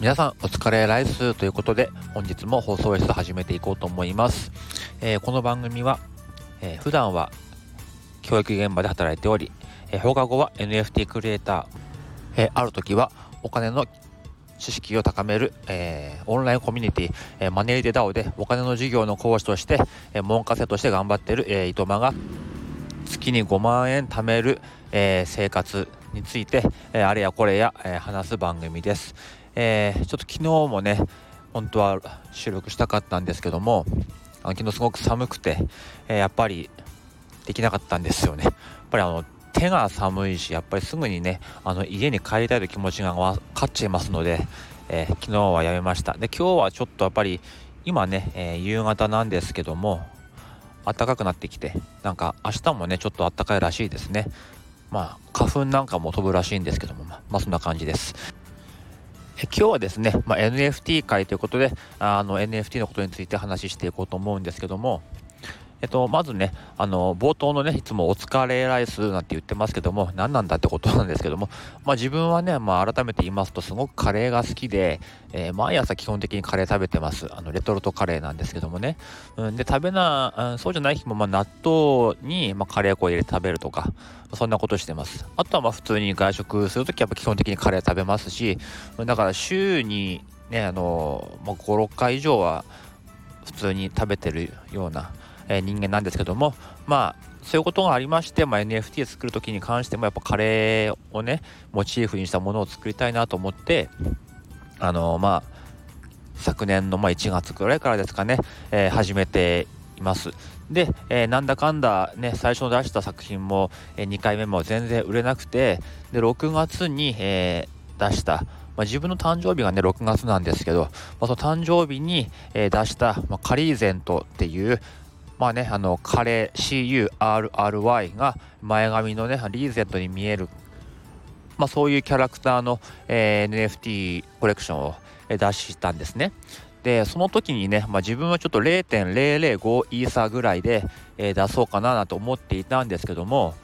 皆さんお疲れライスということで、本日も放送室始めていこうと思います。この番組は、普段は教育現場で働いており、放課後は NFT クリエイター、ある時はお金の知識を高める、オンラインコミュニティ、マネーデDAOでお金の授業の講師として、文科生として頑張っている、いとまが月に5万円貯める、生活について、あれやこれや、話す番組です。ちょっと昨日もね、本当は収録したかったんですけども、昨日すごく寒くて、やっぱりできなかったんですよね。やっぱり手が寒いし、やっぱりすぐにね、家に帰りたいという気持ちが勝っちゃいますので、昨日はやめました。で、今日はちょっとやっぱり今ね、夕方なんですけども、暖かくなってきて、なんか明日もねちょっと暖かいらしいですね。まあ花粉なんかも飛ぶらしいんですけども、まあそんな感じです。今日はですね、NFT 会ということで、NFT のことについて話していこうと思うんですけども、まずね、冒頭のね、いつもお疲れライスなんて言ってますけども、何なんだってことなんですけども、自分はね、改めて言いますと、すごくカレーが好きで、毎朝基本的にカレー食べてます。レトルトカレーなんですけどもね。で、そうじゃない日も、納豆に、カレー粉を入れて食べるとか、そんなことしてます。あとは、普通に外食するときは、基本的にカレー食べますし、だから週にね、5、6回以上は、普通に食べてるような、人間なんですけども、そういうことがありまして、NFT 作るときに関してもやっぱカレーをねモチーフにしたものを作りたいなと思って、昨年の1月くらいからですかね、始めています。で、なんだかんだね、最初の出した作品も、2回目も全然売れなくて、で6月に、出した、自分の誕生日がね6月なんですけど、その誕生日に、出した、カリーゼントっていうカレー CURRY が前髪のねリーゼントに見える、そういうキャラクターの、NFT コレクションを出したんですね。でその時にね、自分はちょっと 0.005 イーサぐらいで、出そうかなと思っていたんですけども、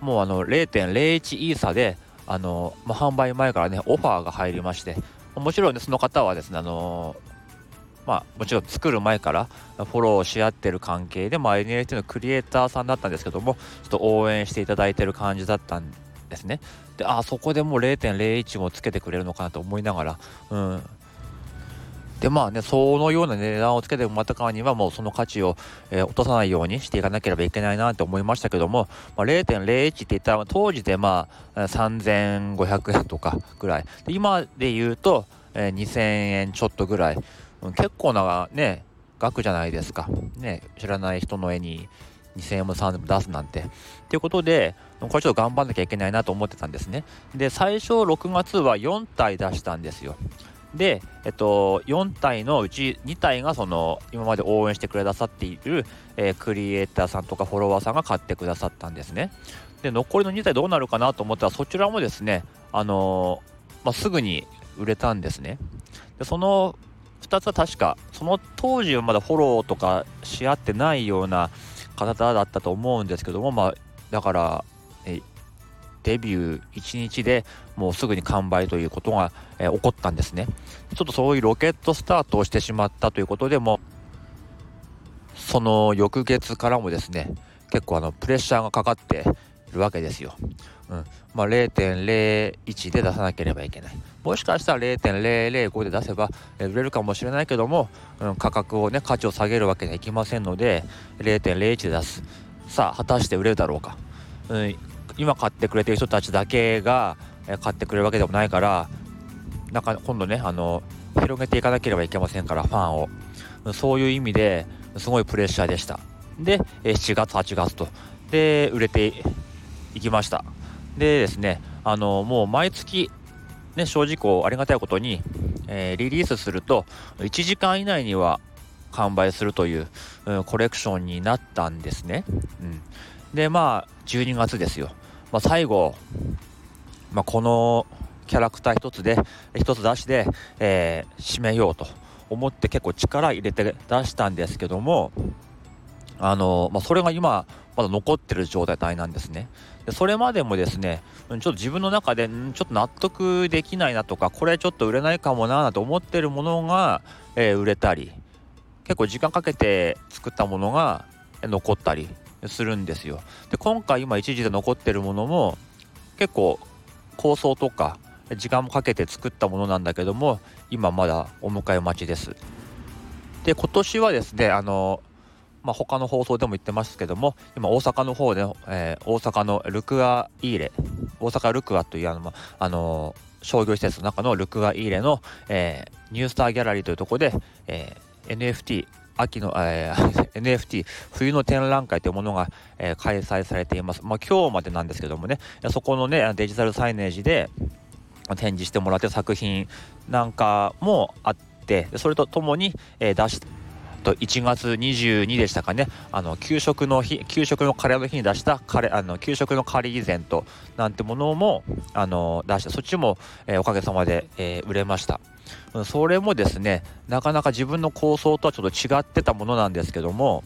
もう0.01 イーサで販売前からねオファーが入りまして、もちろんねその方はですね、もちろん作る前からフォローし合ってる関係で、NFT のクリエイターさんだったんですけども、ちょっと応援していただいてる感じだったんですね。で、そこでもう 0.01 もつけてくれるのかなと思いながら、でそのような値段をつけてもらったからには、もうその価値を、落とさないようにしていかなければいけないなと思いましたけども、0.01 って言ったら当時で3500円とかぐらいで、今で言うと、2000円ちょっとぐらい、結構なね額じゃないですかね。知らない人の絵に2000円も3000円も出すなんてっていうことで、これちょっと頑張んなきゃいけないなと思ってたんですね。で最初6月は4体出したんですよ。で、4体のうち2体がその今まで応援してくださっている、クリエイターさんとかフォロワーさんが買ってくださったんですね。で残りの2体どうなるかなと思ったら、そちらもですね、すぐに売れたんですね。でその2つは確かその当時はまだフォローとかし合ってないような方だったと思うんですけども、だからデビュー1日でもうすぐに完売ということが起こったんですね。ちょっとそういうロケットスタートをしてしまったということで、もその翌月からもですね、結構プレッシャーがかかっているわけですよ。0.01 で出さなければいけない。もしかしたら 0.005 で出せば売れるかもしれないけども、価格をね価値を下げるわけにはいきませんので、0.01 で出す。さあ果たして売れるだろうか、今買ってくれてる人たちだけが買ってくれるわけでもないから、なんか今度ね広げていかなければいけませんから、ファンを。そういう意味ですごいプレッシャーでした。で7月8月とで売れていきました。でですね、もう毎月、ね、正直ありがたいことに、リリースすると1時間以内には完売するという、コレクションになったんですね。で12月ですよ。最後、このキャラクター一つ出しで、締めようと思って結構力入れて出したんですけども、それが今まだ残ってる状態なんですね。でそれまでもですね、ちょっと自分の中でちょっと納得できないなとか、これちょっと売れないかもなと思ってるものが、売れたり、結構時間かけて作ったものが残ったりするんですよ。で今回今一時で残ってるものも結構構想とか時間もかけて作ったものなんだけども、今まだお迎え待ちです。で今年はですね、他の放送でも言ってますけども、今大阪の方で、大阪のルクアイーレ、大阪ルクアという商業施設の中のルクアイーレの、ニュースターギャラリーというところで、NFT NFT 冬の展覧会というものが、開催されています。今日までなんですけどもね、そこのねデジタルサイネージで展示してもらっている作品なんかもあって、それとともに、1月22でしたかね、給食のカレーの日に出した給食のカレーイベントなんてものも出して、そっちも、おかげさまで、売れました。それもですね、なかなか自分の構想とはちょっと違ってたものなんですけども、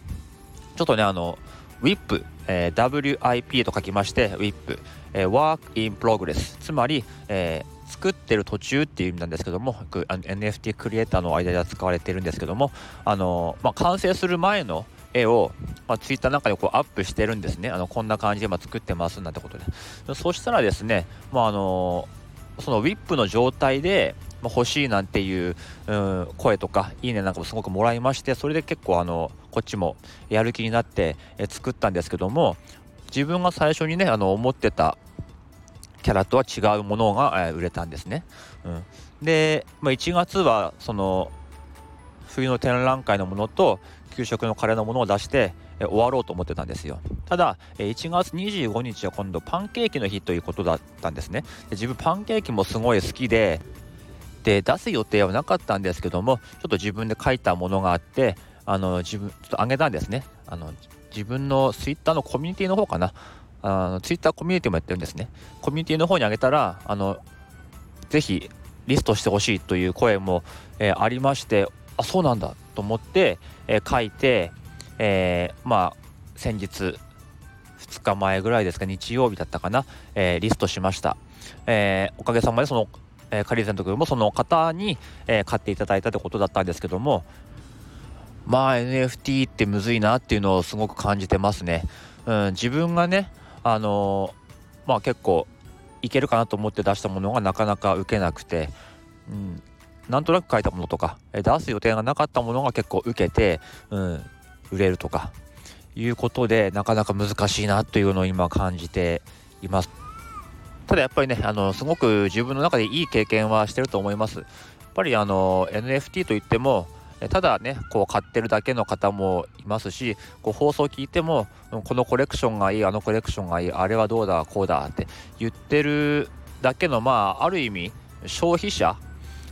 ちょっとねWIP、WIP と書きまして WIP、Work in Progress、 つまり、作ってる途中っていう意味なんですけども、NFT クリエイターの間では使われてるんですけども、完成する前の絵を、ツイッターなんかでこうアップしてるんですね。こんな感じで今作ってますなんてことで、そしたらですね、その WIP の状態で欲しいなんていう、声とかいいねなんかもすごくもらいまして、それで結構こっちもやる気になって、作ったんですけども、自分が最初にね思ってたキャラとは違うものが、売れたんですね。で、1月はその冬の展覧会のものと給食のカレーのものを出して、終わろうと思ってたんですよ。ただ、1月25日は今度パンケーキの日ということだったんですね。で自分パンケーキもすごい好きで、出す予定はなかったんですけども、ちょっと自分で書いたものがあって、ちょっとあげたんですね。自分のツイッターのコミュニティの方かな、ツイッターコミュニティもやってるんですね。コミュニティの方にあげたら、ぜひリストしてほしいという声も、ありまして、あ、そうなんだと思って、書いて、先日2日前ぐらいですか、日曜日だったかな、リストしました。おかげさまでそのカリーゼント君もその方に、買っていただいたってことだったんですけども、NFT ってむずいなっていうのをすごく感じてますね。自分がね結構いけるかなと思って出したものがなかなか受けなくて、なんとなく書いたものとか出す予定がなかったものが結構受けて、売れるとかいうことで、なかなか難しいなというのを今感じています。ただやっぱりね、すごく自分の中でいい経験はしてると思います。やっぱりNFT といっても、ただねこう買ってるだけの方もいますし、こう放送聞いても、このコレクションがいい、あのコレクションがいい、あれはどうだこうだって言ってるだけの、ある意味消費者、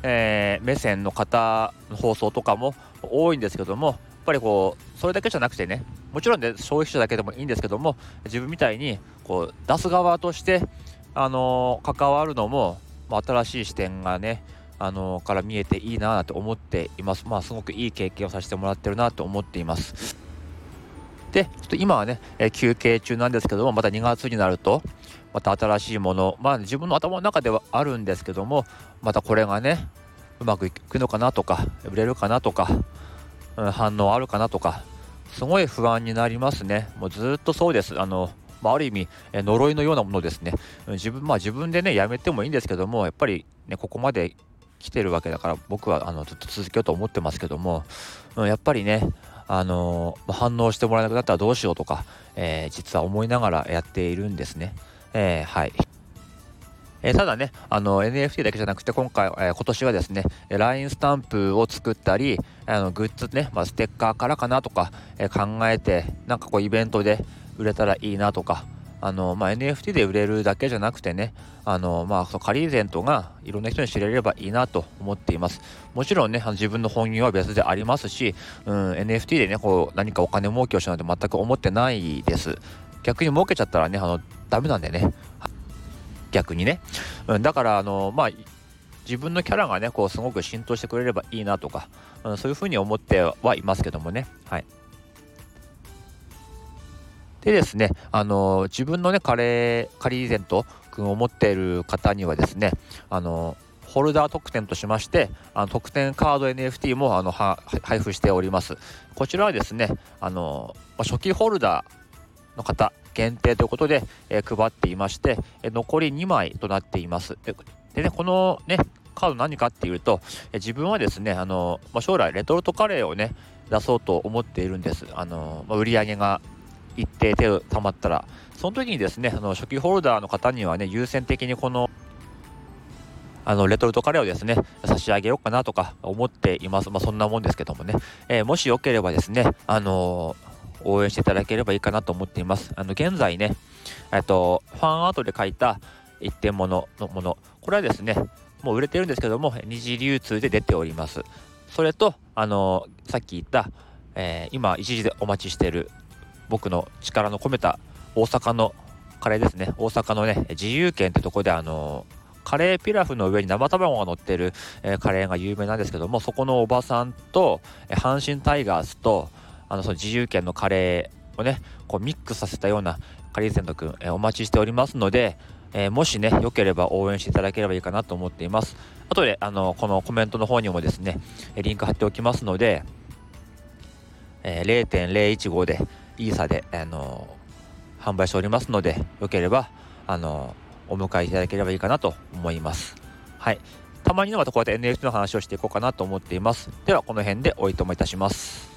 目線の方の放送とかも多いんですけども、やっぱりこうそれだけじゃなくてね、もちろんね消費者だけでもいいんですけども、自分みたいにこう出す側として関わるのも、新しい視点がね、から見えていいなと思っています。すごくいい経験をさせてもらってるなと思っています。でちょっと今はね、休憩中なんですけども、また2月になるとまた新しいもの、自分の頭の中ではあるんですけども、またこれがねうまくいくのかなとか、売れるかなとか、反応あるかなとか、すごい不安になりますね。もうずっとそうです。ある意味呪いのようなものですね。自分でねやめてもいいんですけども、やっぱりねここまで来てるわけだから、僕はずっと続けようと思ってますけども、やっぱりね反応してもらえなくなったらどうしようとか、実は思いながらやっているんですね。ただねNFT だけじゃなくて、今年はですね LINE スタンプを作ったり、グッズね、ステッカーからかなとか、考えて、なんかこうイベントで売れたらいいなとか、NFT で売れるだけじゃなくてね、カリーゼントがいろんな人に知れればいいなと思っています。もちろんね自分の本業は別でありますし、NFT でねこう何かお金儲けをしようなんて全く思ってないです。逆に儲けちゃったらねダメなんでね、逆にね、だから自分のキャラがねこうすごく浸透してくれればいいなとか、そういうふうに思ってはいますけどもね。でですね、自分のねカリーイベントを持っている方にはですね、ホルダー特典としまして特典カード NFT も配布しております。こちらはですね、初期ホルダーの方限定ということで、配っていまして、残り2枚となっています。でね、このねカード何かっていうと、自分はですね将来レトルトカレーをね出そうと思っているんです。売り上げが一定程度たまったら、その時にですね初期ホルダーの方にはね優先的にこのレトルトカレーをですね差し上げようかなとか思っています。そんなもんですけどもね、もしよければですね応援していただければいいかなと思っています。現在ねファンアートで描いた一点物のもの、これはですねもう売れてるんですけども二次流通で出ております。それとさっき言った、今一時でお待ちしている僕の力の込めた大阪のカレーですね。大阪のね自由軒ってとこでカレーピラフの上に生卵が乗ってる、カレーが有名なんですけども、そこのおばさんと、阪神タイガースとその自由軒のカレーをねこうミックスさせたようなカリーセント君、お待ちしておりますので、もしねよければ応援していただければいいかなと思っています。あとでこのコメントの方にもですねリンク貼っておきますので、0.015 でイーサで、販売しておりますので、よければ、お迎えいただければいいかなと思います。はい。たまにまたこうやって NFT の話をしていこうかなと思っています。では、この辺でおいともいたします。